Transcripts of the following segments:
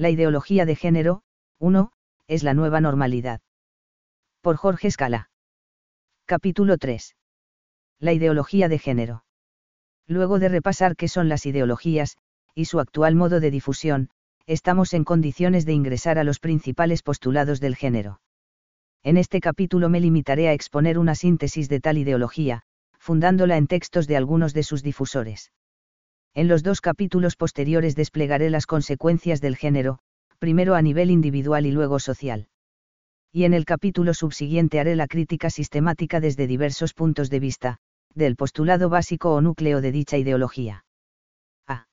La ideología de género, 1, es la nueva normalidad. Por Jorge Scala. Capítulo 3. La ideología de género. Luego de repasar qué son las ideologías, y su actual modo de difusión, estamos en condiciones de ingresar a los principales postulados del género. En este capítulo me limitaré a exponer una síntesis de tal ideología, fundándola en textos de algunos de sus difusores. En los dos capítulos posteriores desplegaré las consecuencias del género, primero a nivel individual y luego social. Y en el capítulo subsiguiente haré la crítica sistemática desde diversos puntos de vista, del postulado básico o núcleo de dicha ideología. A.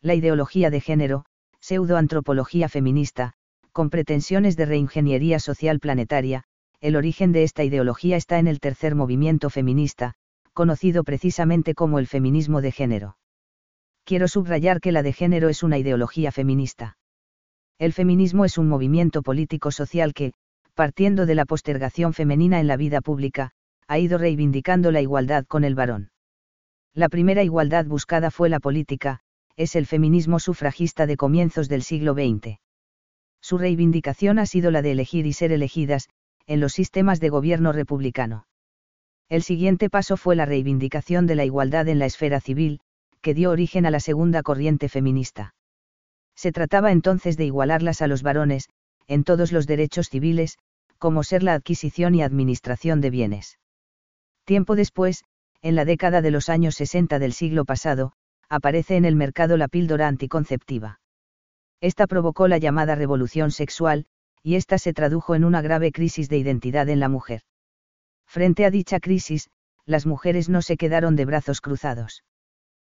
La ideología de género, pseudoantropología feminista, con pretensiones de reingeniería social planetaria. El origen de esta ideología está en el tercer movimiento feminista, conocido precisamente como el feminismo de género. Quiero subrayar que la de género es una ideología feminista. El feminismo es un movimiento político-social que, partiendo de la postergación femenina en la vida pública, ha ido reivindicando la igualdad con el varón. La primera igualdad buscada fue la política, es el feminismo sufragista de comienzos del siglo XX. Su reivindicación ha sido la de elegir y ser elegidas, en los sistemas de gobierno republicano. El siguiente paso fue la reivindicación de la igualdad en la esfera civil, que dio origen a la segunda corriente feminista. Se trataba entonces de igualarlas a los varones, en todos los derechos civiles, como ser la adquisición y administración de bienes. Tiempo después, en la década de los años 60 del siglo pasado, aparece en el mercado la píldora anticonceptiva. Esta provocó la llamada revolución sexual, y esta se tradujo en una grave crisis de identidad en la mujer. Frente a dicha crisis, las mujeres no se quedaron de brazos cruzados.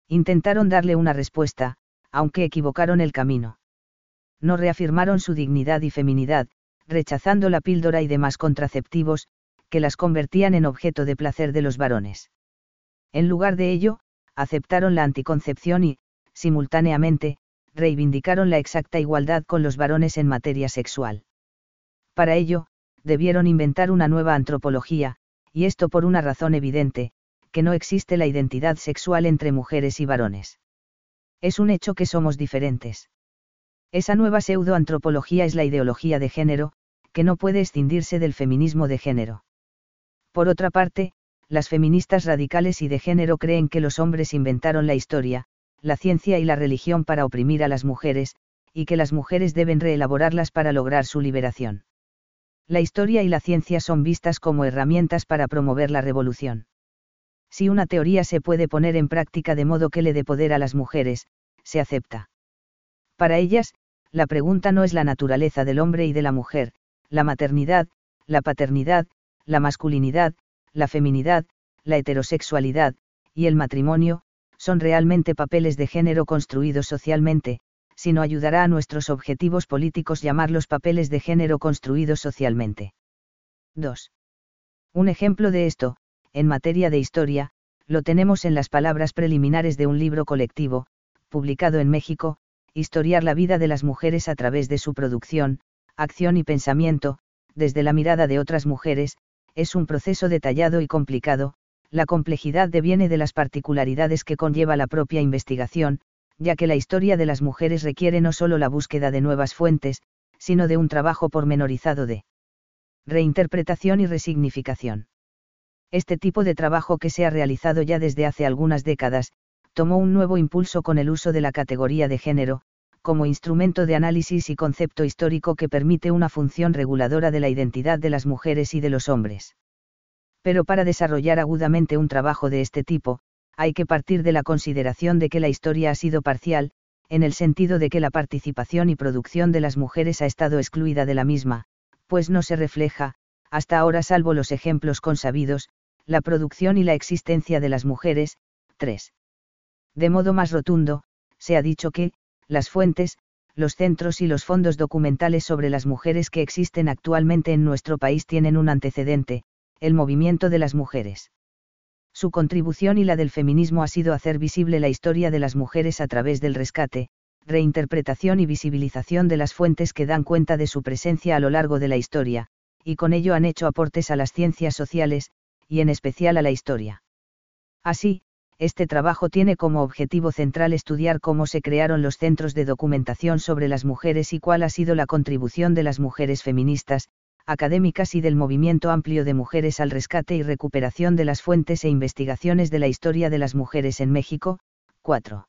Intentaron darle una respuesta, aunque equivocaron el camino. No reafirmaron su dignidad y feminidad, rechazando la píldora y demás contraceptivos, que las convertían en objeto de placer de los varones. En lugar de ello, aceptaron la anticoncepción y, simultáneamente, reivindicaron la exacta igualdad con los varones en materia sexual. Para ello, debieron inventar una nueva antropología, y esto por una razón evidente, que no existe la identidad sexual entre mujeres y varones. Es un hecho que somos diferentes. Esa nueva pseudoantropología es la ideología de género, que no puede escindirse del feminismo de género. Por otra parte, las feministas radicales y de género creen que los hombres inventaron la historia, la ciencia y la religión para oprimir a las mujeres, y que las mujeres deben reelaborarlas para lograr su liberación. La historia y la ciencia son vistas como herramientas para promover la revolución. Si una teoría se puede poner en práctica de modo que le dé poder a las mujeres, se acepta. Para ellas, la pregunta no es la naturaleza del hombre y de la mujer, la maternidad, la paternidad, la masculinidad, la feminidad, la heterosexualidad, y el matrimonio, son realmente papeles de género construidos socialmente, sino ayudará a nuestros objetivos políticos llamarlos papeles de género construidos socialmente. 2. Un ejemplo de esto, en materia de historia, lo tenemos en las palabras preliminares de un libro colectivo, publicado en México, Historiar la vida de las mujeres a través de su producción, acción y pensamiento, desde la mirada de otras mujeres. Es un proceso detallado y complicado, la complejidad deviene de las particularidades que conlleva la propia investigación, ya que la historia de las mujeres requiere no solo la búsqueda de nuevas fuentes, sino de un trabajo pormenorizado de reinterpretación y resignificación. Este tipo de trabajo que se ha realizado ya desde hace algunas décadas, tomó un nuevo impulso con el uso de la categoría de género, como instrumento de análisis y concepto histórico que permite una función reguladora de la identidad de las mujeres y de los hombres. Pero para desarrollar agudamente un trabajo de este tipo, hay que partir de la consideración de que la historia ha sido parcial, en el sentido de que la participación y producción de las mujeres ha estado excluida de la misma, pues no se refleja, hasta ahora salvo los ejemplos consabidos, la producción y la existencia de las mujeres. 3. De modo más rotundo, se ha dicho que las fuentes, los centros y los fondos documentales sobre las mujeres que existen actualmente en nuestro país tienen un antecedente, el movimiento de las mujeres. Su contribución y la del feminismo ha sido hacer visible la historia de las mujeres a través del rescate, reinterpretación y visibilización de las fuentes que dan cuenta de su presencia a lo largo de la historia, y con ello han hecho aportes a las ciencias sociales, y en especial a la historia. Así, este trabajo tiene como objetivo central estudiar cómo se crearon los centros de documentación sobre las mujeres y cuál ha sido la contribución de las mujeres feministas, académicas y del movimiento amplio de mujeres al rescate y recuperación de las fuentes e investigaciones de la historia de las mujeres en México. 4.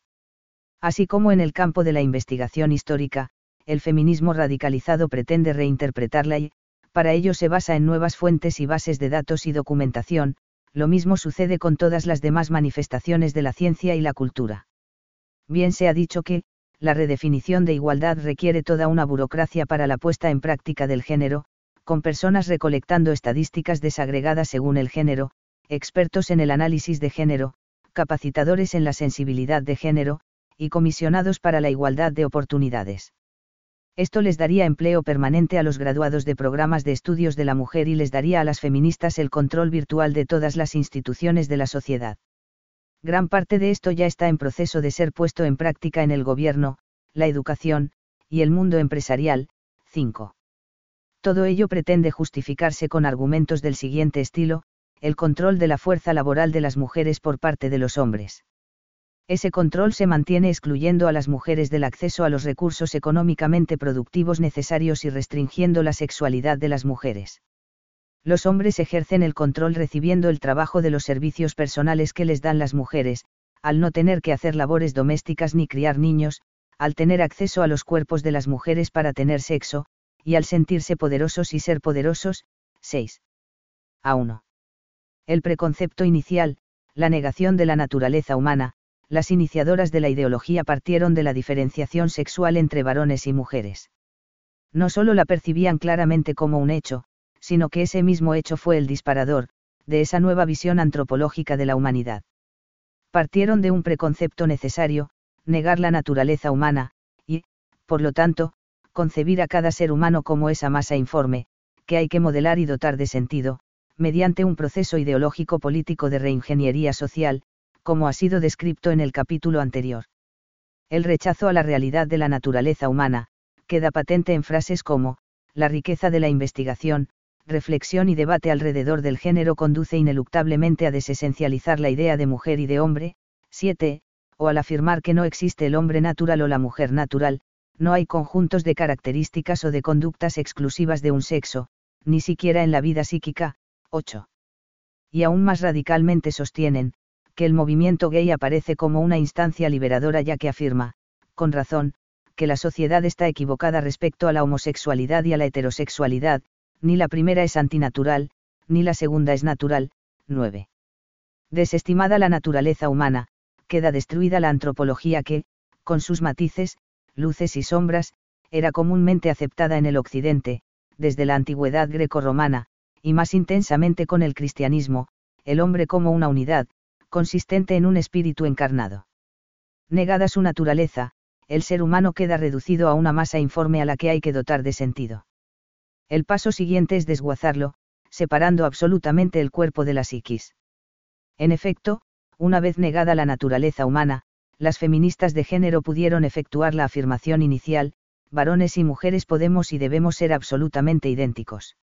Así como en el campo de la investigación histórica, el feminismo radicalizado pretende reinterpretarla y, para ello se basa en nuevas fuentes y bases de datos y documentación. Lo mismo sucede con todas las demás manifestaciones de la ciencia y la cultura. Bien se ha dicho que, la redefinición de igualdad requiere toda una burocracia para la puesta en práctica del género, con personas recolectando estadísticas desagregadas según el género, expertos en el análisis de género, capacitadores en la sensibilidad de género, y comisionados para la igualdad de oportunidades. Esto les daría empleo permanente a los graduados de programas de estudios de la mujer y les daría a las feministas el control virtual de todas las instituciones de la sociedad. Gran parte de esto ya está en proceso de ser puesto en práctica en el gobierno, la educación, y el mundo empresarial. 5. Todo ello pretende justificarse con argumentos del siguiente estilo: el control de la fuerza laboral de las mujeres por parte de los hombres. Ese control se mantiene excluyendo a las mujeres del acceso a los recursos económicamente productivos necesarios y restringiendo la sexualidad de las mujeres. Los hombres ejercen el control recibiendo el trabajo de los servicios personales que les dan las mujeres, al no tener que hacer labores domésticas ni criar niños, al tener acceso a los cuerpos de las mujeres para tener sexo, y al sentirse poderosos y ser poderosos. 6:1. El preconcepto inicial, la negación de la naturaleza humana. Las iniciadoras de la ideología partieron de la diferenciación sexual entre varones y mujeres. No solo la percibían claramente como un hecho, sino que ese mismo hecho fue el disparador de esa nueva visión antropológica de la humanidad. Partieron de un preconcepto necesario, negar la naturaleza humana, y, por lo tanto, concebir a cada ser humano como esa masa informe, que hay que modelar y dotar de sentido, mediante un proceso ideológico político de reingeniería social, como ha sido descrito en el capítulo anterior. El rechazo a la realidad de la naturaleza humana queda patente en frases como: la riqueza de la investigación, reflexión y debate alrededor del género conduce ineluctablemente a desesencializar la idea de mujer y de hombre. 7. O al afirmar que no existe el hombre natural o la mujer natural, no hay conjuntos de características o de conductas exclusivas de un sexo, ni siquiera en la vida psíquica. 8. Y aún más radicalmente sostienen que el movimiento gay aparece como una instancia liberadora, ya que afirma, con razón, que la sociedad está equivocada respecto a la homosexualidad y a la heterosexualidad, ni la primera es antinatural, ni la segunda es natural. 9. Desestimada la naturaleza humana, queda destruida la antropología que, con sus matices, luces y sombras, era comúnmente aceptada en el Occidente, desde la antigüedad grecorromana, y más intensamente con el cristianismo, el hombre como una unidad, consistente en un espíritu encarnado. Negada su naturaleza, el ser humano queda reducido a una masa informe a la que hay que dotar de sentido. El paso siguiente es desguazarlo, separando absolutamente el cuerpo de la psiquis. En efecto, una vez negada la naturaleza humana, las feministas de género pudieron efectuar la afirmación inicial: varones y mujeres podemos y debemos ser absolutamente idénticos.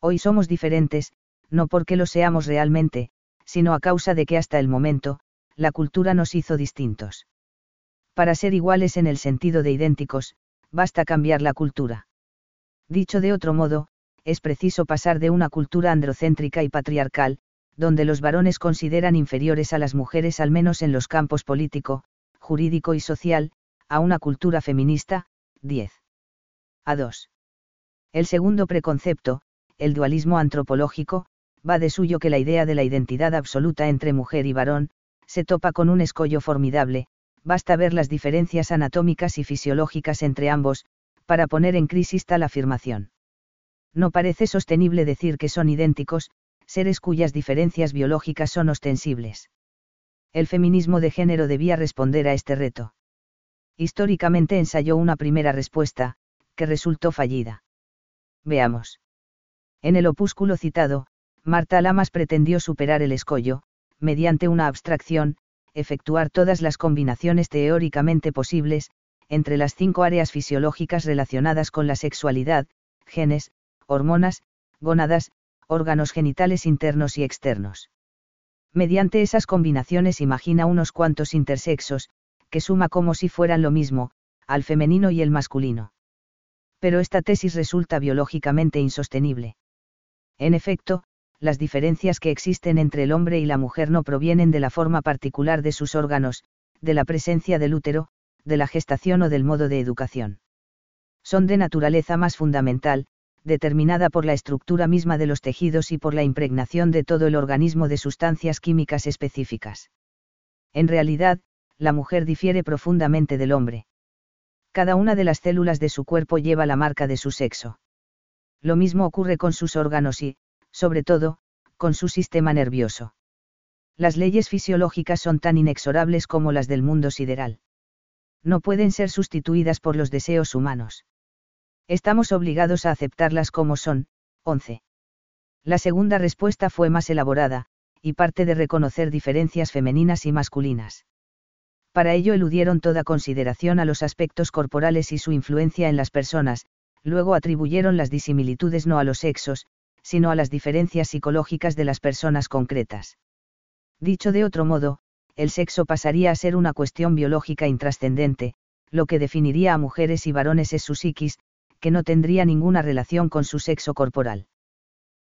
Hoy somos diferentes, no porque lo seamos realmente, sino a causa de que hasta el momento, la cultura nos hizo distintos. Para ser iguales en el sentido de idénticos, basta cambiar la cultura. Dicho de otro modo, es preciso pasar de una cultura androcéntrica y patriarcal, donde los varones consideran inferiores a las mujeres al menos en los campos político, jurídico y social, a una cultura feminista. 10:2. El segundo preconcepto, el dualismo antropológico, va de suyo que la idea de la identidad absoluta entre mujer y varón se topa con un escollo formidable. Basta ver las diferencias anatómicas y fisiológicas entre ambos, para poner en crisis tal afirmación. No parece sostenible decir que son idénticos, seres cuyas diferencias biológicas son ostensibles. El feminismo de género debía responder a este reto. Históricamente ensayó una primera respuesta, que resultó fallida. Veamos. En el opúsculo citado, Marta Lamas pretendió superar el escollo, mediante una abstracción, efectuar todas las combinaciones teóricamente posibles, entre las 5 áreas fisiológicas relacionadas con la sexualidad: genes, hormonas, gónadas, órganos genitales internos y externos. Mediante esas combinaciones imagina unos cuantos intersexos, que suma como si fueran lo mismo, al femenino y el masculino. Pero esta tesis resulta biológicamente insostenible. En efecto, las diferencias que existen entre el hombre y la mujer no provienen de la forma particular de sus órganos, de la presencia del útero, de la gestación o del modo de educación. Son de naturaleza más fundamental, determinada por la estructura misma de los tejidos y por la impregnación de todo el organismo de sustancias químicas específicas. En realidad, la mujer difiere profundamente del hombre. Cada una de las células de su cuerpo lleva la marca de su sexo. Lo mismo ocurre con sus órganos y, sobre todo, con su sistema nervioso. Las leyes fisiológicas son tan inexorables como las del mundo sideral. No pueden ser sustituidas por los deseos humanos. Estamos obligados a aceptarlas como son. 11. La segunda respuesta fue más elaborada, y parte de reconocer diferencias femeninas y masculinas. Para ello eludieron toda consideración a los aspectos corporales y su influencia en las personas, luego atribuyeron las disimilitudes no a los sexos, sino a las diferencias psicológicas de las personas concretas. Dicho de otro modo, el sexo pasaría a ser una cuestión biológica intrascendente, lo que definiría a mujeres y varones es su psiquis, que no tendría ninguna relación con su sexo corporal.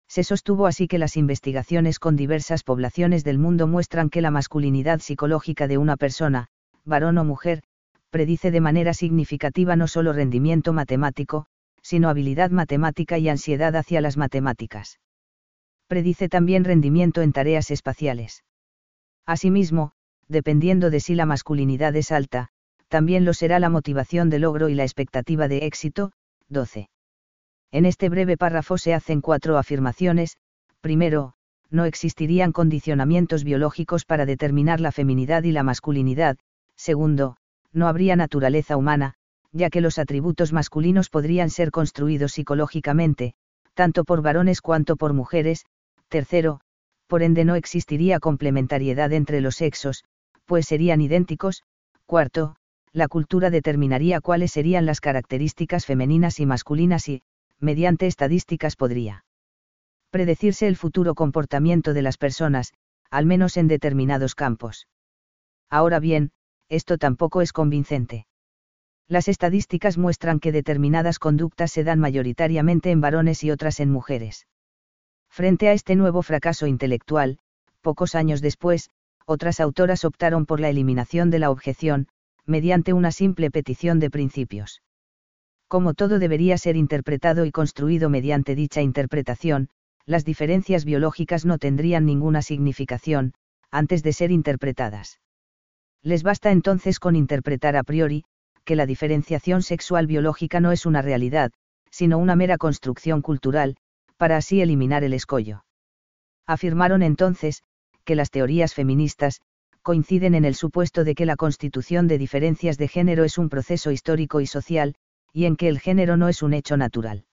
Se sostuvo así que las investigaciones con diversas poblaciones del mundo muestran que la masculinidad psicológica de una persona, varón o mujer, predice de manera significativa no solo rendimiento matemático, sino habilidad matemática y ansiedad hacia las matemáticas. Predice también rendimiento en tareas espaciales. Asimismo, dependiendo de si la masculinidad es alta, también lo será la motivación de logro y la expectativa de éxito. 12. En este breve párrafo se hacen 4 afirmaciones. Primero, no existirían condicionamientos biológicos para determinar la feminidad y la masculinidad. Segundo, no habría naturaleza humana, ya que los atributos masculinos podrían ser construidos psicológicamente, tanto por varones cuanto por mujeres. Tercero, por ende no existiría complementariedad entre los sexos, pues serían idénticos. Cuarto, la cultura determinaría cuáles serían las características femeninas y masculinas y, mediante estadísticas podría predecirse el futuro comportamiento de las personas, al menos en determinados campos. Ahora bien, esto tampoco es convincente. Las estadísticas muestran que determinadas conductas se dan mayoritariamente en varones y otras en mujeres. Frente a este nuevo fracaso intelectual, pocos años después, otras autoras optaron por la eliminación de la objeción, mediante una simple petición de principios. Como todo debería ser interpretado y construido mediante dicha interpretación, las diferencias biológicas no tendrían ninguna significación, antes de ser interpretadas. Les basta entonces con interpretar a priori, que la diferenciación sexual biológica no es una realidad, sino una mera construcción cultural, para así eliminar el escollo. Afirmaron entonces, que las teorías feministas, coinciden en el supuesto de que la constitución de diferencias de género es un proceso histórico y social, y en que el género no es un hecho natural.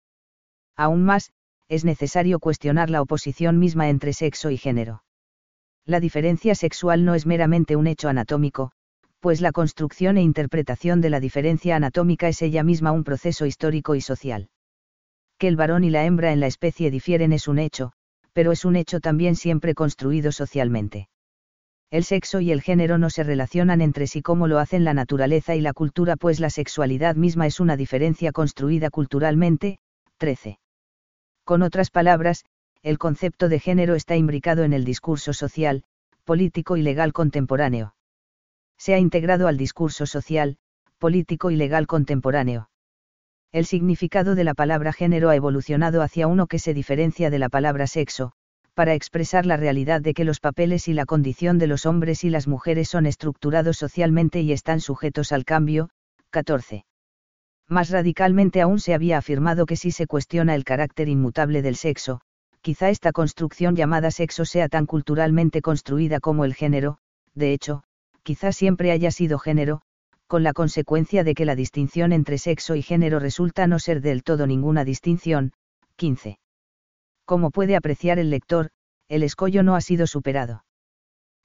Aún más, es necesario cuestionar la oposición misma entre sexo y género. La diferencia sexual no es meramente un hecho anatómico, pues la construcción e interpretación de la diferencia anatómica es ella misma un proceso histórico y social. Que el varón y la hembra en la especie difieren es un hecho, pero es un hecho también siempre construido socialmente. El sexo y el género no se relacionan entre sí como lo hacen la naturaleza y la cultura, pues la sexualidad misma es una diferencia construida culturalmente. 13. Con otras palabras, el concepto de género está imbricado en el discurso social, político y legal contemporáneo. Se ha integrado al discurso social, político y legal contemporáneo. El significado de la palabra género ha evolucionado hacia uno que se diferencia de la palabra sexo, para expresar la realidad de que los papeles y la condición de los hombres y las mujeres son estructurados socialmente y están sujetos al cambio. 14. Más radicalmente aún se había afirmado que si se cuestiona el carácter inmutable del sexo, quizá esta construcción llamada sexo sea tan culturalmente construida como el género, de hecho, quizá siempre haya sido género, con la consecuencia de que la distinción entre sexo y género resulta no ser del todo ninguna distinción. 15. Como puede apreciar el lector, el escollo no ha sido superado.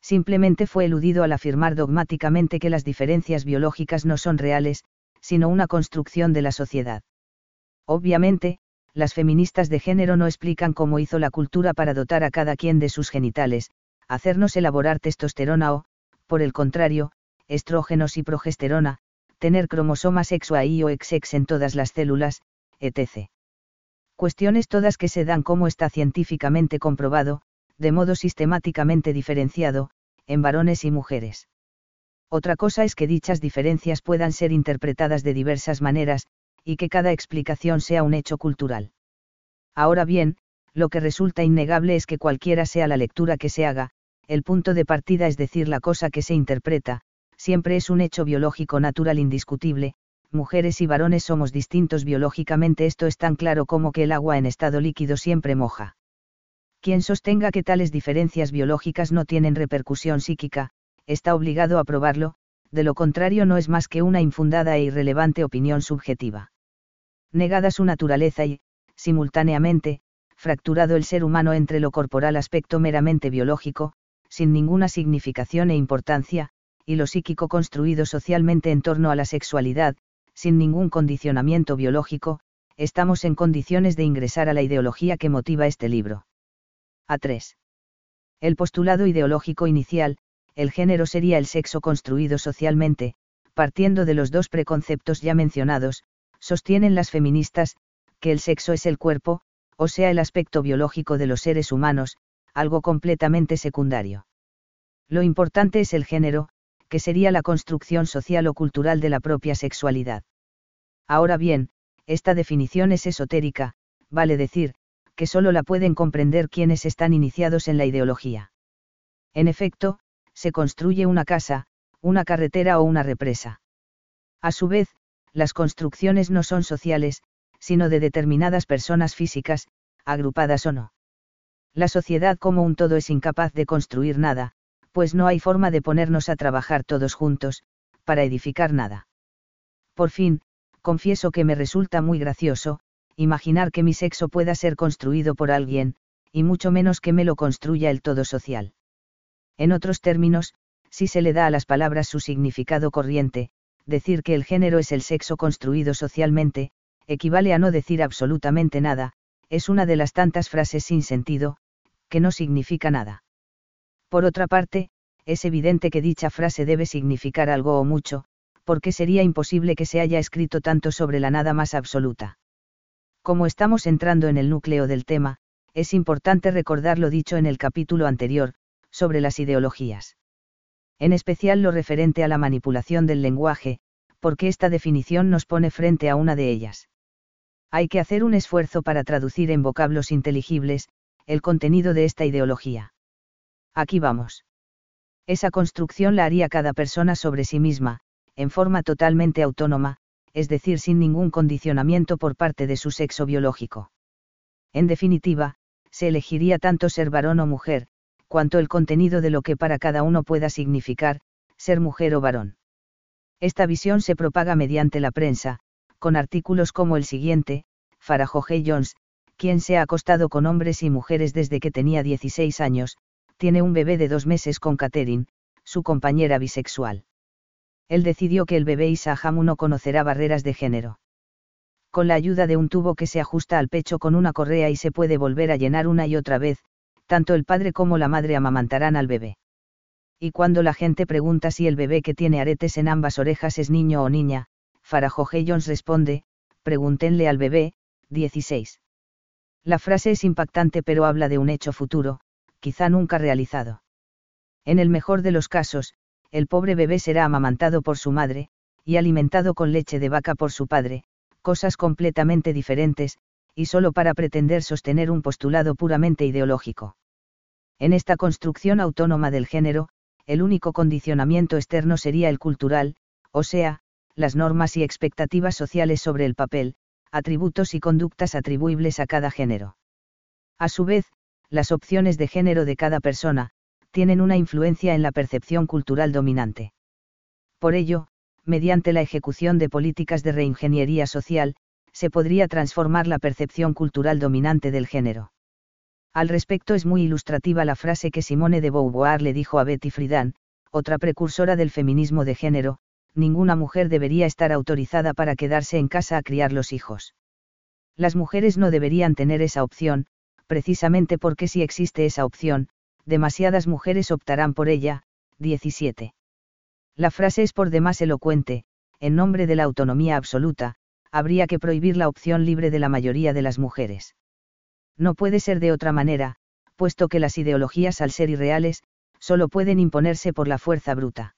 Simplemente fue eludido al afirmar dogmáticamente que las diferencias biológicas no son reales, sino una construcción de la sociedad. Obviamente, las feministas de género no explican cómo hizo la cultura para dotar a cada quien de sus genitales, hacernos elaborar testosterona o, por el contrario, estrógenos y progesterona, tener cromosomas XY o XX en todas las células, etc. Cuestiones todas que se dan como está científicamente comprobado, de modo sistemáticamente diferenciado, en varones y mujeres. Otra cosa es que dichas diferencias puedan ser interpretadas de diversas maneras, y que cada explicación sea un hecho cultural. Ahora bien, lo que resulta innegable es que cualquiera sea la lectura que se haga, el punto de partida, es decir, la cosa que se interpreta, siempre es un hecho biológico natural indiscutible. Mujeres y varones somos distintos biológicamente, esto es tan claro como que el agua en estado líquido siempre moja. Quien sostenga que tales diferencias biológicas no tienen repercusión psíquica, está obligado a probarlo, de lo contrario no es más que una infundada e irrelevante opinión subjetiva. Negada su naturaleza y, simultáneamente, fracturado el ser humano entre lo corporal, aspecto meramente biológico, sin ninguna significación e importancia, y lo psíquico, construido socialmente en torno a la sexualidad, sin ningún condicionamiento biológico, estamos en condiciones de ingresar a la ideología que motiva este libro. A3. El postulado ideológico inicial, el género sería el sexo construido socialmente, partiendo de los dos preconceptos ya mencionados, sostienen las feministas, que el sexo es el cuerpo, o sea el aspecto biológico de los seres humanos, algo completamente secundario. Lo importante es el género, que sería la construcción social o cultural de la propia sexualidad. Ahora bien, esta definición es esotérica, vale decir, que solo la pueden comprender quienes están iniciados en la ideología. En efecto, se construye una casa, una carretera o una represa. A su vez, las construcciones no son sociales, sino de determinadas personas físicas, agrupadas o no. La sociedad como un todo es incapaz de construir nada, pues no hay forma de ponernos a trabajar todos juntos, para edificar nada. Por fin, confieso que me resulta muy gracioso, imaginar que mi sexo pueda ser construido por alguien, y mucho menos que me lo construya el todo social. En otros términos, si se le da a las palabras su significado corriente, decir que el género es el sexo construido socialmente, equivale a no decir absolutamente nada, es una de las tantas frases sin sentido, que no significa nada. Por otra parte, es evidente que dicha frase debe significar algo o mucho, porque sería imposible que se haya escrito tanto sobre la nada más absoluta. Como estamos entrando en el núcleo del tema, es importante recordar lo dicho en el capítulo anterior, sobre las ideologías. En especial lo referente a la manipulación del lenguaje, porque esta definición nos pone frente a una de ellas. Hay que hacer un esfuerzo para traducir en vocablos inteligibles, el contenido de esta ideología. Aquí vamos. Esa construcción la haría cada persona sobre sí misma, en forma totalmente autónoma, es decir, sin ningún condicionamiento por parte de su sexo biológico. En definitiva, se elegiría tanto ser varón o mujer, cuanto el contenido de lo que para cada uno pueda significar, ser mujer o varón. Esta visión se propaga mediante la prensa, con artículos como el siguiente: Farah Jorge Jones, quien se ha acostado con hombres y mujeres desde que tenía 16 años, tiene un bebé de 2 meses con Katherine, su compañera bisexual. Él decidió que el bebé Isahamu no conocerá barreras de género. Con la ayuda de un tubo que se ajusta al pecho con una correa y se puede volver a llenar una y otra vez, tanto el padre como la madre amamantarán al bebé. Y cuando la gente pregunta si el bebé que tiene aretes en ambas orejas es niño o niña, Farah Jorge Jones responde: pregúntenle al bebé, 16. La frase es impactante, pero habla de un hecho futuro, quizá nunca realizado. En el mejor de los casos, el pobre bebé será amamantado por su madre, y alimentado con leche de vaca por su padre, cosas completamente diferentes, y solo para pretender sostener un postulado puramente ideológico. En esta construcción autónoma del género, el único condicionamiento externo sería el cultural, o sea, las normas y expectativas sociales sobre el papel, atributos y conductas atribuibles a cada género. A su vez, las opciones de género de cada persona tienen una influencia en la percepción cultural dominante. Por ello, mediante la ejecución de políticas de reingeniería social, se podría transformar la percepción cultural dominante del género. Al respecto es muy ilustrativa la frase que Simone de Beauvoir le dijo a Betty Friedan, otra precursora del feminismo de género: ninguna mujer debería estar autorizada para quedarse en casa a criar los hijos. Las mujeres no deberían tener esa opción, precisamente porque si existe esa opción, demasiadas mujeres optarán por ella, 17. La frase es por demás elocuente, en nombre de la autonomía absoluta, habría que prohibir la opción libre de la mayoría de las mujeres. No puede ser de otra manera, puesto que las ideologías al ser irreales, solo pueden imponerse por la fuerza bruta.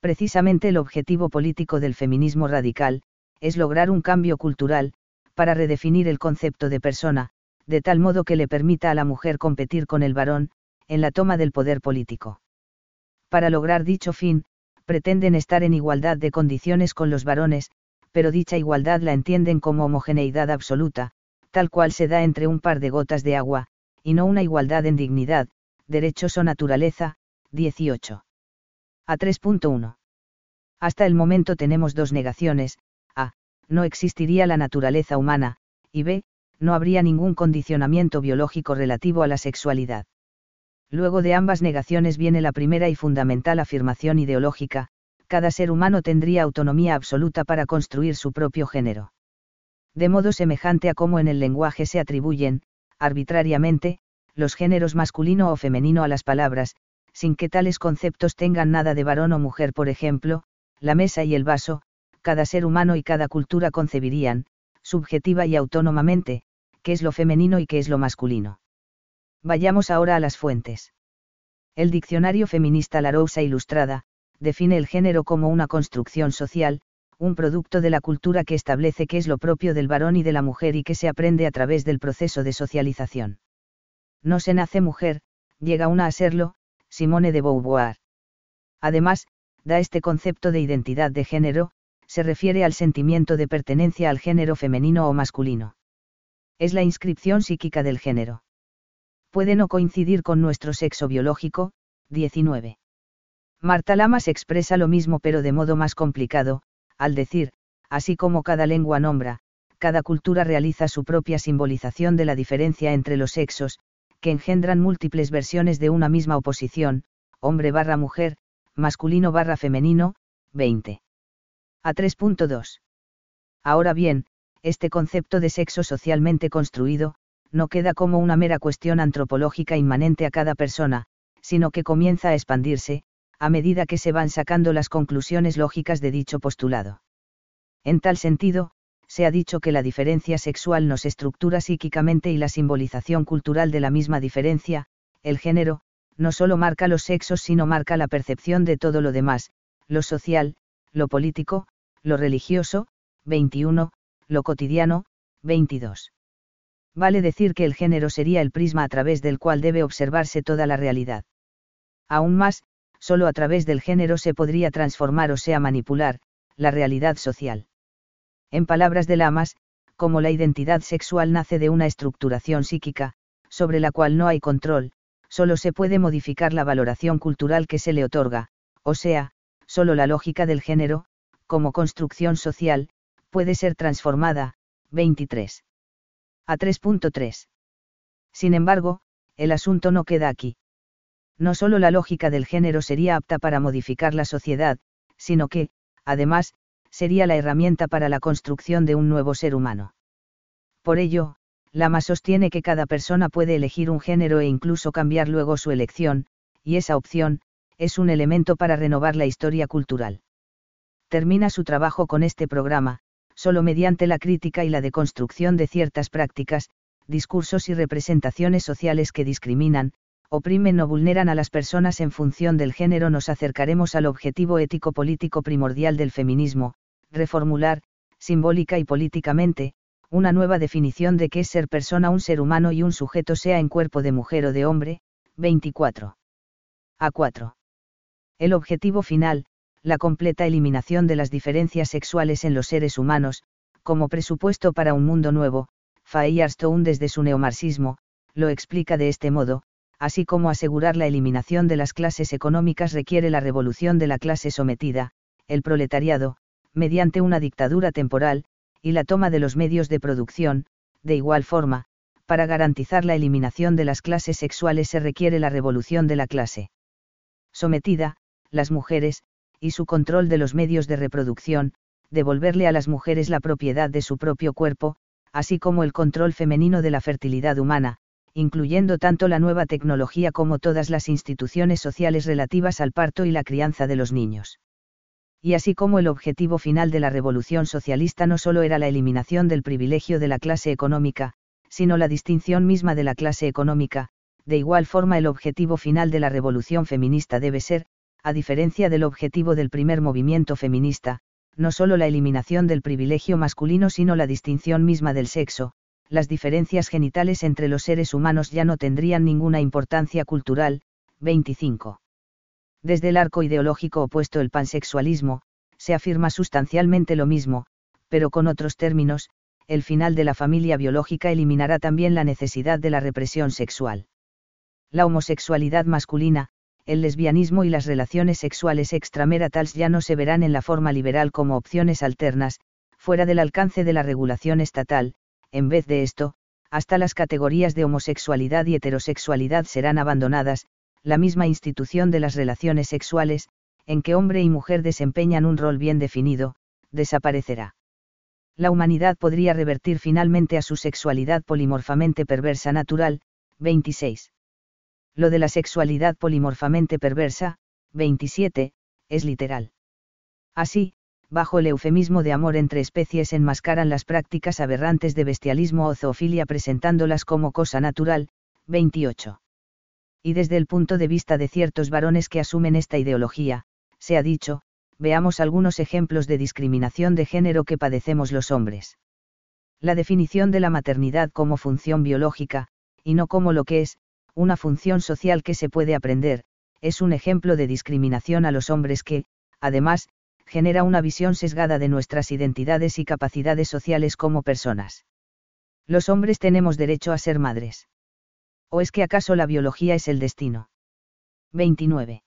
Precisamente el objetivo político del feminismo radical, es lograr un cambio cultural, para redefinir el concepto de persona, de tal modo que le permita a la mujer competir con el varón, en la toma del poder político. Para lograr dicho fin, pretenden estar en igualdad de condiciones con los varones, pero dicha igualdad la entienden como homogeneidad absoluta, tal cual se da entre un par de gotas de agua, y no una igualdad en dignidad, derechos o naturaleza, 18. A 3.1. Hasta el momento tenemos dos negaciones, A, no existiría la naturaleza humana, y B, no habría ningún condicionamiento biológico relativo a la sexualidad. Luego de ambas negaciones viene la primera y fundamental afirmación ideológica, cada ser humano tendría autonomía absoluta para construir su propio género. De modo semejante a cómo en el lenguaje se atribuyen, arbitrariamente, los géneros masculino o femenino a las palabras, sin que tales conceptos tengan nada de varón o mujer, por ejemplo, la mesa y el vaso, cada ser humano y cada cultura concebirían, subjetiva y autónomamente, qué es lo femenino y qué es lo masculino. Vayamos ahora a las fuentes. El diccionario feminista Larousse Ilustrada, define el género como una construcción social, un producto de la cultura que establece qué es lo propio del varón y de la mujer y que se aprende a través del proceso de socialización. No se nace mujer, llega una a serlo, Simone de Beauvoir. Además, da este concepto de identidad de género, se refiere al sentimiento de pertenencia al género femenino o masculino. Es la inscripción psíquica del género. Puede no coincidir con nuestro sexo biológico, 19. Marta Lamas expresa lo mismo pero de modo más complicado, al decir, así como cada lengua nombra, cada cultura realiza su propia simbolización de la diferencia entre los sexos, que engendran múltiples versiones de una misma oposición, hombre/mujer, masculino/femenino, 20. A 3.2. Ahora bien, este concepto de sexo socialmente construido, no queda como una mera cuestión antropológica inmanente a cada persona, sino que comienza a expandirse, a medida que se van sacando las conclusiones lógicas de dicho postulado. En tal sentido, se ha dicho que la diferencia sexual nos estructura psíquicamente y la simbolización cultural de la misma diferencia, el género, no solo marca los sexos sino marca la percepción de todo lo demás, lo social, lo político, lo religioso, 21, lo cotidiano, 22. Vale decir que el género sería el prisma a través del cual debe observarse toda la realidad. Aún más, solo a través del género se podría transformar o sea manipular, la realidad social. En palabras de Lamas, como la identidad sexual nace de una estructuración psíquica, sobre la cual no hay control, solo se puede modificar la valoración cultural que se le otorga, o sea, solo la lógica del género, como construcción social, puede ser transformada, 23. A 3.3. Sin embargo, el asunto no queda aquí. No solo la lógica del género sería apta para modificar la sociedad, sino que, además, sería la herramienta para la construcción de un nuevo ser humano. Por ello, Lamas sostiene que cada persona puede elegir un género e incluso cambiar luego su elección, y esa opción, es un elemento para renovar la historia cultural. Termina su trabajo con este programa, solo mediante la crítica y la deconstrucción de ciertas prácticas, discursos y representaciones sociales que discriminan, oprimen o vulneran a las personas en función del género nos acercaremos al objetivo ético-político primordial del feminismo, reformular, simbólica y políticamente, una nueva definición de qué es ser persona, un ser humano y un sujeto sea en cuerpo de mujer o de hombre, 24. A 4. El objetivo final, la completa eliminación de las diferencias sexuales en los seres humanos, como presupuesto para un mundo nuevo, Firestone desde su neomarxismo, lo explica de este modo, así como asegurar la eliminación de las clases económicas requiere la revolución de la clase sometida, el proletariado, mediante una dictadura temporal, y la toma de los medios de producción, de igual forma, para garantizar la eliminación de las clases sexuales se requiere la revolución de la clase sometida, las mujeres, y su control de los medios de reproducción, devolverle a las mujeres la propiedad de su propio cuerpo, así como el control femenino de la fertilidad humana, incluyendo tanto la nueva tecnología como todas las instituciones sociales relativas al parto y la crianza de los niños. Y así como el objetivo final de la revolución socialista no solo era la eliminación del privilegio de la clase económica, sino la distinción misma de la clase económica, de igual forma el objetivo final de la revolución feminista debe ser, a diferencia del objetivo del primer movimiento feminista, no solo la eliminación del privilegio masculino sino la distinción misma del sexo. Las diferencias genitales entre los seres humanos ya no tendrían ninguna importancia cultural. 25. Desde el arco ideológico opuesto al pansexualismo, se afirma sustancialmente lo mismo, pero con otros términos, el final de la familia biológica eliminará también la necesidad de la represión sexual. La homosexualidad masculina, el lesbianismo y las relaciones sexuales extramaritales ya no se verán en la forma liberal como opciones alternas, fuera del alcance de la regulación estatal. En vez de esto, hasta las categorías de homosexualidad y heterosexualidad serán abandonadas, la misma institución de las relaciones sexuales, en que hombre y mujer desempeñan un rol bien definido, desaparecerá. La humanidad podría revertir finalmente a su sexualidad polimorfamente perversa natural. 26. Lo de la sexualidad polimorfamente perversa, 27, es literal. Así, bajo el eufemismo de amor entre especies enmascaran las prácticas aberrantes de bestialismo o zoofilia presentándolas como cosa natural. 28. Y desde el punto de vista de ciertos varones que asumen esta ideología, se ha dicho, veamos algunos ejemplos de discriminación de género que padecemos los hombres. La definición de la maternidad como función biológica, y no como lo que es, una función social que se puede aprender, es un ejemplo de discriminación a los hombres que, además, genera una visión sesgada de nuestras identidades y capacidades sociales como personas. Los hombres tenemos derecho a ser madres. ¿O es que acaso la biología es el destino? 29.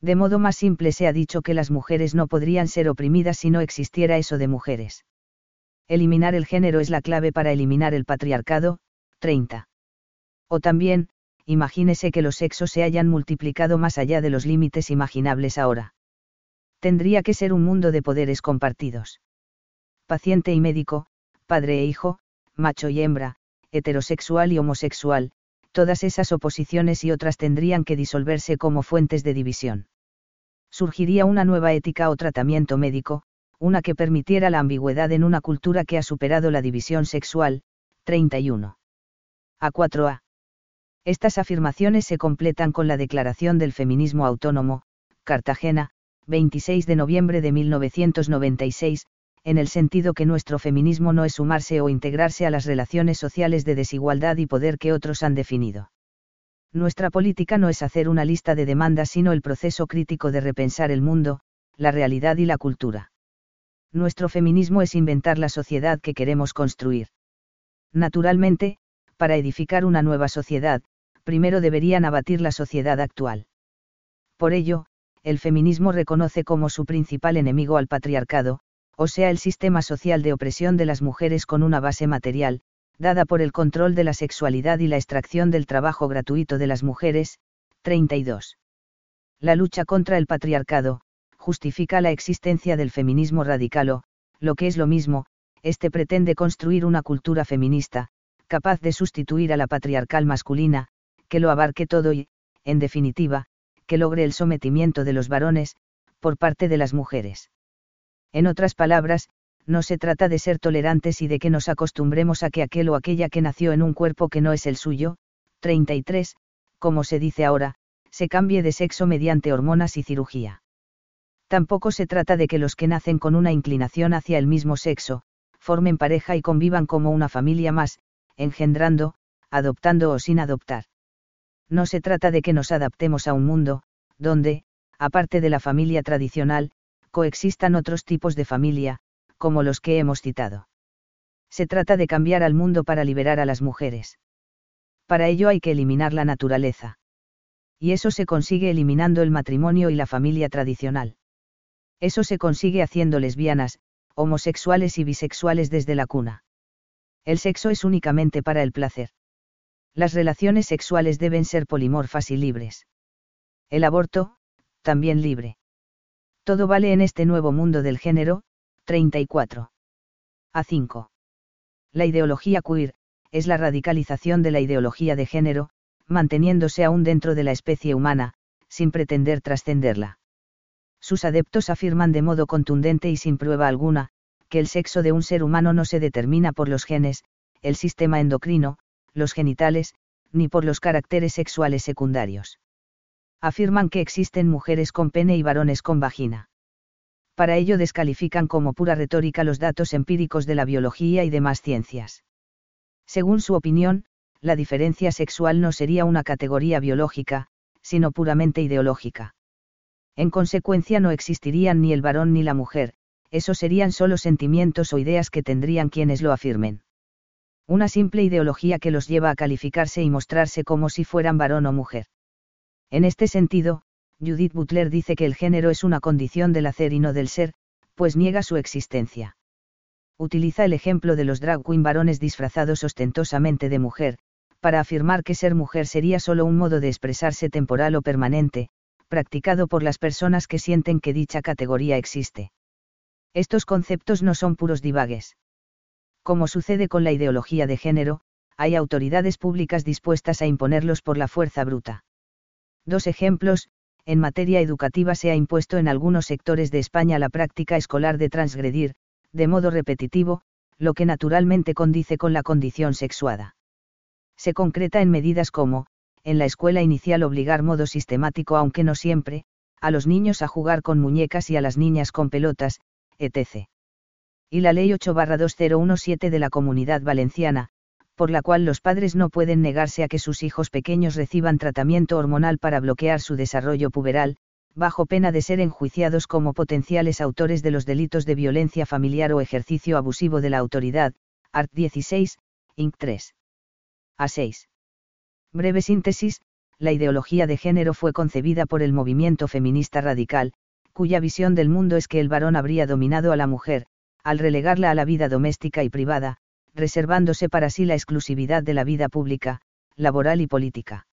De modo más simple se ha dicho que las mujeres no podrían ser oprimidas si no existiera eso de mujeres. Eliminar el género es la clave para eliminar el patriarcado. 30. O también, imagínese que los sexos se hayan multiplicado más allá de los límites imaginables ahora. Tendría que ser un mundo de poderes compartidos. Paciente y médico, padre e hijo, macho y hembra, heterosexual y homosexual, todas esas oposiciones y otras tendrían que disolverse como fuentes de división. Surgiría una nueva ética o tratamiento médico, una que permitiera la ambigüedad en una cultura que ha superado la división sexual. 31. A4a. Estas afirmaciones se completan con la Declaración del Feminismo Autónomo, Cartagena, 26 de noviembre de 1996, en el sentido que nuestro feminismo no es sumarse o integrarse a las relaciones sociales de desigualdad y poder que otros han definido. Nuestra política no es hacer una lista de demandas sino el proceso crítico de repensar el mundo, la realidad y la cultura. Nuestro feminismo es inventar la sociedad que queremos construir. Naturalmente, para edificar una nueva sociedad, primero deberían abatir la sociedad actual. Por ello, el feminismo reconoce como su principal enemigo al patriarcado, o sea el sistema social de opresión de las mujeres con una base material, dada por el control de la sexualidad y la extracción del trabajo gratuito de las mujeres. 32. La lucha contra el patriarcado justifica la existencia del feminismo radical o, lo que es lo mismo, este pretende construir una cultura feminista, capaz de sustituir a la patriarcal masculina, que lo abarque todo y, en definitiva, que logre el sometimiento de los varones, por parte de las mujeres. En otras palabras, no se trata de ser tolerantes y de que nos acostumbremos a que aquel o aquella que nació en un cuerpo que no es el suyo, 33, como se dice ahora, se cambie de sexo mediante hormonas y cirugía. Tampoco se trata de que los que nacen con una inclinación hacia el mismo sexo, formen pareja y convivan como una familia más, engendrando, adoptando o sin adoptar. No se trata de que nos adaptemos a un mundo, donde, aparte de la familia tradicional, coexistan otros tipos de familia, como los que hemos citado. Se trata de cambiar al mundo para liberar a las mujeres. Para ello hay que eliminar la naturaleza. Y eso se consigue eliminando el matrimonio y la familia tradicional. Eso se consigue haciendo lesbianas, homosexuales y bisexuales desde la cuna. El sexo es únicamente para el placer. Las relaciones sexuales deben ser polimorfas y libres. El aborto, también libre. Todo vale en este nuevo mundo del género. 34. A5. La ideología queer, es la radicalización de la ideología de género, manteniéndose aún dentro de la especie humana, sin pretender trascenderla. Sus adeptos afirman de modo contundente y sin prueba alguna, que el sexo de un ser humano no se determina por los genes, el sistema endocrino, los genitales, ni por los caracteres sexuales secundarios. Afirman que existen mujeres con pene y varones con vagina. Para ello descalifican como pura retórica los datos empíricos de la biología y demás ciencias. Según su opinión, la diferencia sexual no sería una categoría biológica, sino puramente ideológica. En consecuencia no existirían ni el varón ni la mujer, esos serían solo sentimientos o ideas que tendrían quienes lo afirmen. Una simple ideología que los lleva a calificarse y mostrarse como si fueran varón o mujer. En este sentido, Judith Butler dice que el género es una condición del hacer y no del ser, pues niega su existencia. Utiliza el ejemplo de los drag queen varones disfrazados ostentosamente de mujer, para afirmar que ser mujer sería solo un modo de expresarse temporal o permanente, practicado por las personas que sienten que dicha categoría existe. Estos conceptos no son puros divagues. Como sucede con la ideología de género, hay autoridades públicas dispuestas a imponerlos por la fuerza bruta. Dos ejemplos: en materia educativa se ha impuesto en algunos sectores de España la práctica escolar de transgredir, de modo repetitivo, lo que naturalmente condice con la condición sexuada. Se concreta en medidas como, en la escuela inicial obligar modo sistemático aunque no siempre, a los niños a jugar con muñecas y a las niñas con pelotas, etc. Y la Ley 8/2017 de la Comunidad Valenciana, por la cual los padres no pueden negarse a que sus hijos pequeños reciban tratamiento hormonal para bloquear su desarrollo puberal, bajo pena de ser enjuiciados como potenciales autores de los delitos de violencia familiar o ejercicio abusivo de la autoridad, Art. 16, Inc. 3.A6. Breve síntesis: la ideología de género fue concebida por el movimiento feminista radical, cuya visión del mundo es que el varón habría dominado a la mujer, al relegarla a la vida doméstica y privada, reservándose para sí la exclusividad de la vida pública, laboral y política.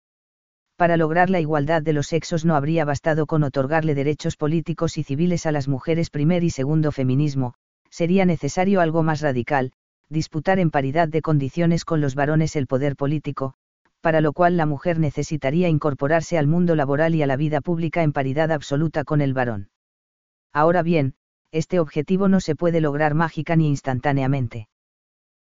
Para lograr la igualdad de los sexos no habría bastado con otorgarle derechos políticos y civiles a las mujeres. Primer y segundo feminismo, sería necesario algo más radical, disputar en paridad de condiciones con los varones el poder político, para lo cual la mujer necesitaría incorporarse al mundo laboral y a la vida pública en paridad absoluta con el varón. Ahora bien, este objetivo no se puede lograr mágica ni instantáneamente.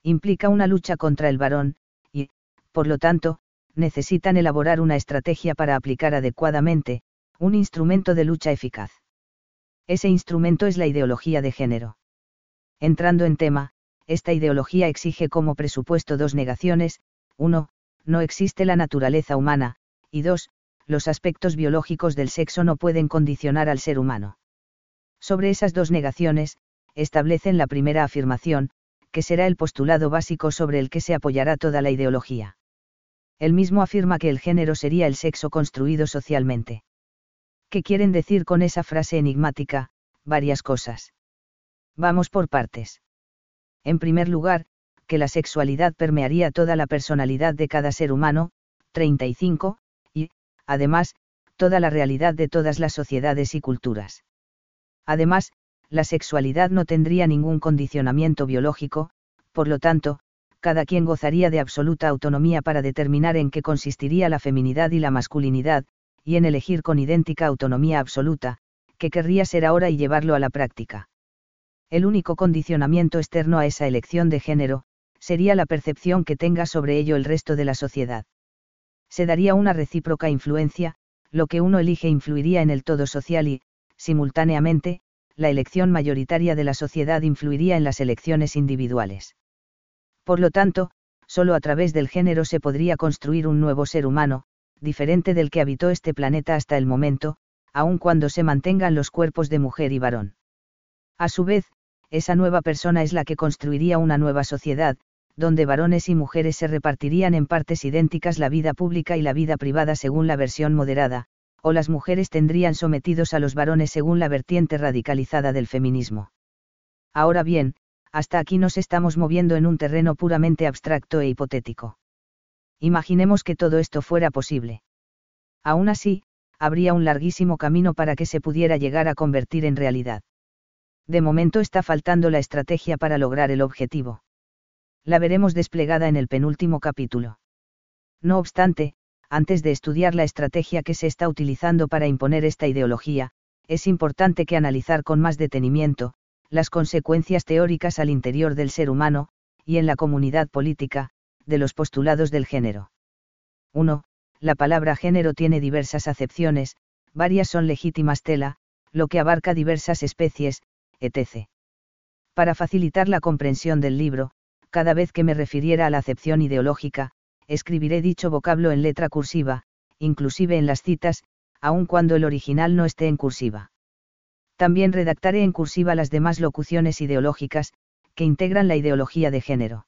Implica una lucha contra el varón, y, por lo tanto, necesitan elaborar una estrategia para aplicar adecuadamente, un instrumento de lucha eficaz. Ese instrumento es la ideología de género. Entrando en tema, esta ideología exige como presupuesto dos negaciones: 1. No existe la naturaleza humana, y 2. Los aspectos biológicos del sexo no pueden condicionar al ser humano. Sobre esas dos negaciones, establecen la primera afirmación, que será el postulado básico sobre el que se apoyará toda la ideología. Él mismo afirma que el género sería el sexo construido socialmente. ¿Qué quieren decir con esa frase enigmática? Varias cosas. Vamos por partes. En primer lugar, que la sexualidad permearía toda la personalidad de cada ser humano, 35, y, además, toda la realidad de todas las sociedades y culturas. Además, la sexualidad no tendría ningún condicionamiento biológico, por lo tanto, cada quien gozaría de absoluta autonomía para determinar en qué consistiría la feminidad y la masculinidad, y en elegir con idéntica autonomía absoluta, qué querría ser ahora y llevarlo a la práctica. El único condicionamiento externo a esa elección de género, sería la percepción que tenga sobre ello el resto de la sociedad. Se daría una recíproca influencia, lo que uno elige influiría en el todo social y, simultáneamente, la elección mayoritaria de la sociedad influiría en las elecciones individuales. Por lo tanto, solo a través del género se podría construir un nuevo ser humano, diferente del que habitó este planeta hasta el momento, aun cuando se mantengan los cuerpos de mujer y varón. A su vez, esa nueva persona es la que construiría una nueva sociedad, donde varones y mujeres se repartirían en partes idénticas la vida pública y la vida privada según la versión moderada, o las mujeres tendrían sometidos a los varones según la vertiente radicalizada del feminismo. Ahora bien, hasta aquí nos estamos moviendo en un terreno puramente abstracto e hipotético. Imaginemos que todo esto fuera posible. Aún así, habría un larguísimo camino para que se pudiera llegar a convertir en realidad. De momento está faltando la estrategia para lograr el objetivo. la veremos desplegada en el penúltimo capítulo. No obstante, antes de estudiar la estrategia que se está utilizando para imponer esta ideología, es importante que analizar con más detenimiento las consecuencias teóricas al interior del ser humano, y en la comunidad política, de los postulados del género. 1. La palabra género tiene diversas acepciones, varias son legítimas tela, lo que abarca diversas especies, etc. Para facilitar la comprensión del libro, cada vez que me refiriera a la acepción ideológica, escribiré dicho vocablo en letra cursiva, inclusive en las citas, aun cuando el original no esté en cursiva. También redactaré en cursiva las demás locuciones ideológicas, que integran la ideología de género.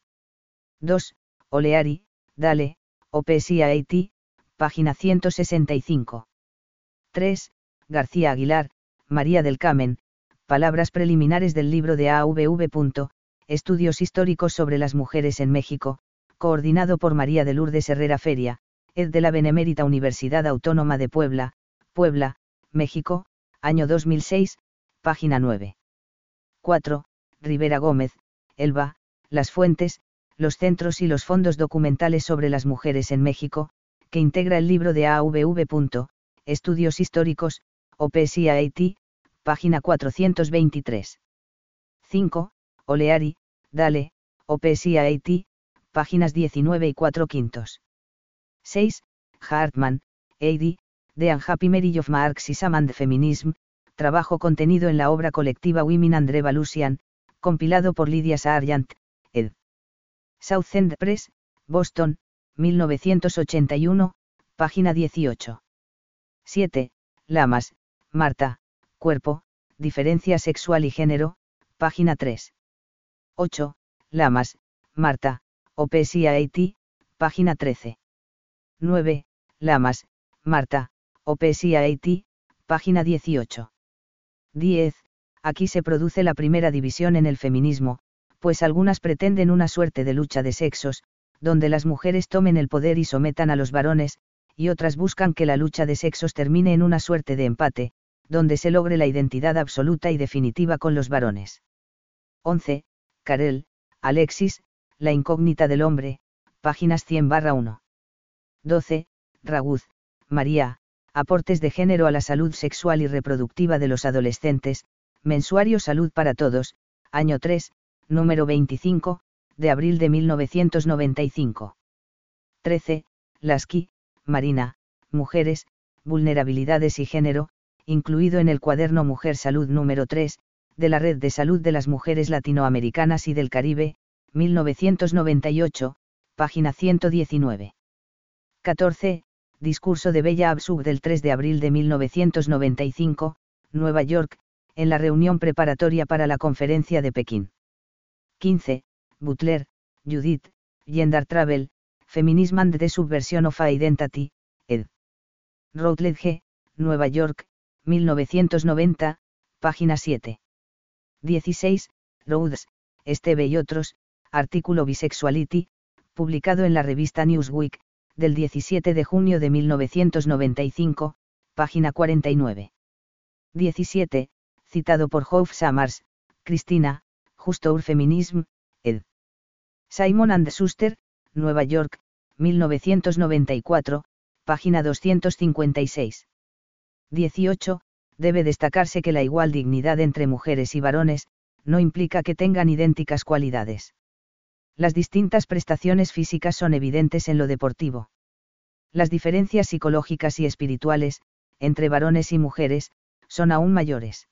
2. Oleari, Dale, Opsiat, página 165. 3. García Aguilar, María del Carmen, Palabras preliminares del libro de AVV. Estudios históricos sobre las mujeres en México, coordinado por María de Lourdes Herrera Feria, ed. de la Benemérita Universidad Autónoma de Puebla, Puebla, México, año 2006, página 9. 4. Rivera Gómez, Elba, Las fuentes, los centros y los fondos documentales sobre las mujeres en México, que integra el libro de AVV. Estudios históricos, Opsiat, página 423. 5. Oleari, Dale, Opsiat, páginas 19 y 4/5. 6. Hartmann, Heidi, The Unhappy Marriage of Marxism and Feminism, trabajo contenido en la obra colectiva Women and Revolution, compilado por Lydia Sargent, ed. Southend Press, Boston, 1981, página 18. 7. Lamas, Marta, Cuerpo, Diferencia Sexual y Género, página 3. 8. Lamas, Marta, Opsiat, página 13. 9. Lamas, Marta, Opsiat, página 18. 10. Aquí se produce la primera división en el feminismo, pues algunas pretenden una suerte de lucha de sexos, donde las mujeres tomen el poder y sometan a los varones, y otras buscan que la lucha de sexos termine en una suerte de empate, donde se logre la identidad absoluta y definitiva con los varones. 11. Carrel, Alexis, La incógnita del hombre, páginas 100/1. 12. Raguz, María, Aportes de género a la salud sexual y reproductiva de los adolescentes, Mensuario Salud para Todos, año 3, número 25, de abril de 1995. 13. Lasky, Marina, Mujeres, Vulnerabilidades y Género, incluido en el cuaderno Mujer Salud número 3, de la Red de Salud de las Mujeres Latinoamericanas y del Caribe, 1998, página 119. 14. Discurso de Bella Abzug del 3 de abril de 1995, Nueva York, en la reunión preparatoria para la conferencia de Pekín. 15. Butler, Judith, Gender Travel, Feminism and the Subversion of Identity, ed. Routledge, Nueva York, 1990, página 7. 16. Rhodes, Esteve y otros, artículo Bisexuality, publicado en la revista Newsweek, del 17 de junio de 1995, página 49. 17. Citado por Hoff Sommers, Cristina, Justour Feminism, ed. Simon and Schuster, Nueva York, 1994, página 256. 18. Debe destacarse que la igual dignidad entre mujeres y varones no implica que tengan idénticas cualidades. Las distintas prestaciones físicas son evidentes en lo deportivo. Las diferencias psicológicas y espirituales, entre varones y mujeres, son aún mayores.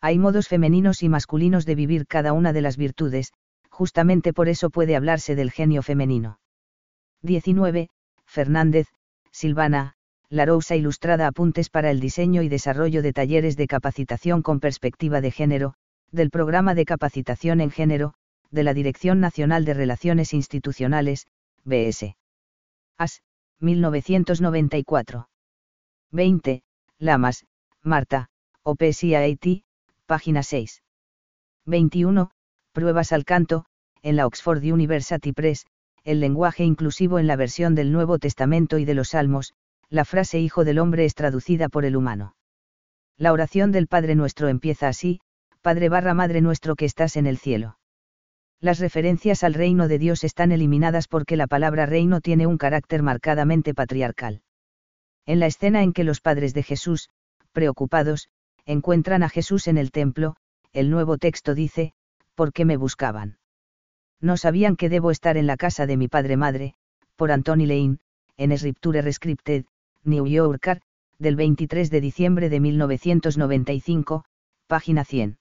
Hay modos femeninos y masculinos de vivir cada una de las virtudes, justamente por eso puede hablarse del genio femenino. 19. Fernández, Silvana, Larousse ilustrada Apuntes para el diseño y desarrollo de talleres de capacitación con perspectiva de género, del Programa de Capacitación en Género, de la Dirección Nacional de Relaciones Institucionales, BS. AS, 1994. 20. Lamas, Marta, Opsiat, página 6. 21. Pruebas al canto, en la Oxford University Press, el lenguaje inclusivo en la versión del Nuevo Testamento y de los Salmos. La frase Hijo del hombre es traducida por el humano. La oración del Padre Nuestro empieza así: Padre / Madre Nuestro que estás en el cielo. Las referencias al reino de Dios están eliminadas porque la palabra reino tiene un carácter marcadamente patriarcal. En la escena en que los padres de Jesús, preocupados, encuentran a Jesús en el templo, el nuevo texto dice, ¿por qué me buscaban? No sabían que debo estar en la casa de mi padre-madre, por Anthony Lane, en Scripture Rescripted, New Yorker, del 23 de diciembre de 1995, página 100.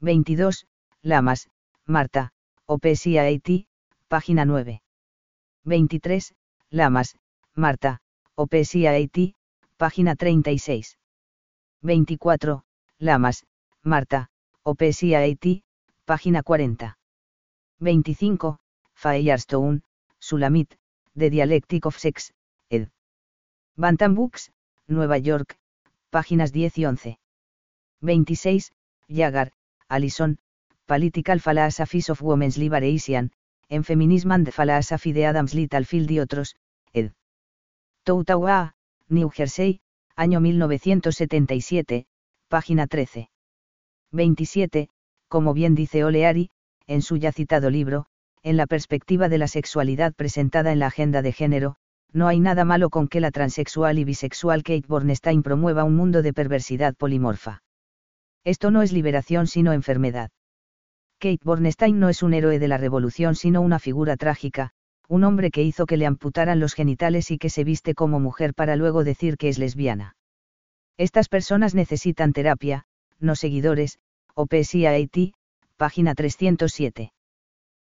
22, Lamas, Marta, OPCIT, página 9. 23, Lamas, Marta, OPCIT, página 36. 24, Lamas, Marta, OPCIT, página 40. 25, Firestone, Sulamit, The Dialectic of Sex, ed. Bantam Books, Nueva York, páginas 10 y 11. 26, Jagar, Alison, Political Philosophies of Women's Liberation, en Feminism and the Philosophy de Adams Littlefield y otros, ed. Toutawa, New Jersey, año 1977, página 13. 27, como bien dice Oleari, en su ya citado libro, en la perspectiva de la sexualidad presentada en la agenda de género, no hay nada malo con que la transexual y bisexual Kate Bornstein promueva un mundo de perversidad polimorfa. Esto no es liberación sino enfermedad. Kate Bornstein no es un héroe de la revolución sino una figura trágica, un hombre que hizo que le amputaran los genitales y que se viste como mujer para luego decir que es lesbiana. Estas personas necesitan terapia, no seguidores, OPCIT, página 307.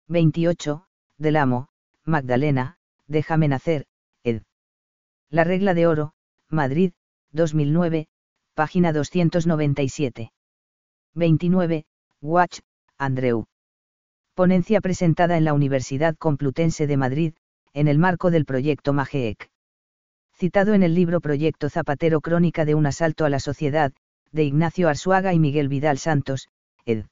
28, Del Amo, Magdalena, Déjame Nacer, ed. La Regla de Oro, Madrid, 2009, página 297. 29, Watch, Andreu. Ponencia presentada en la Universidad Complutense de Madrid, en el marco del proyecto MAGEEC. Citado en el libro Proyecto Zapatero Crónica de un asalto a la sociedad, de Ignacio Arzuaga y Miguel Vidal Santos, ed.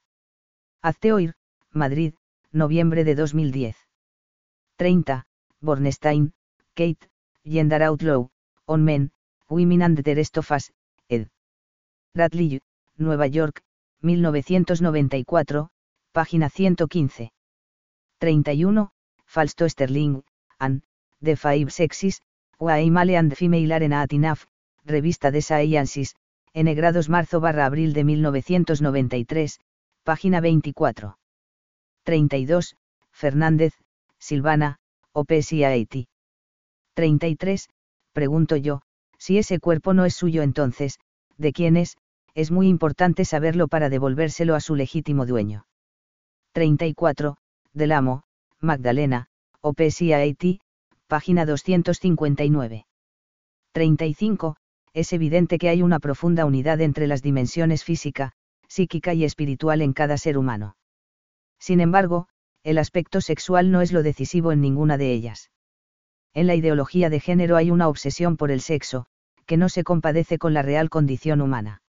Hazte oír, Madrid, noviembre de 2010. 30, Bornstein, Kate, Gender Outlaw, On Men, Women and the Rest of Us, ed. Radley, Nueva York, 1994, página 115. 31, Fausto Sterling, Anne, The Five Sexes, Why Male and Female Are Not Enough, Revista de Sciences, Enegrados marzo-abril de 1993, página 24. 32, Fernández, Silvana, OPCIT. 33, pregunto yo, si ese cuerpo no es suyo entonces, ¿de quién es? Es muy importante saberlo para devolvérselo a su legítimo dueño. 34, Del Amo, Magdalena, OPCIT, página 259. 35, es evidente que hay una profunda unidad entre las dimensiones física, psíquica y espiritual en cada ser humano. Sin embargo, el aspecto sexual no es lo decisivo en ninguna de ellas. En la ideología de género hay una obsesión por el sexo, que no se compadece con la real condición humana.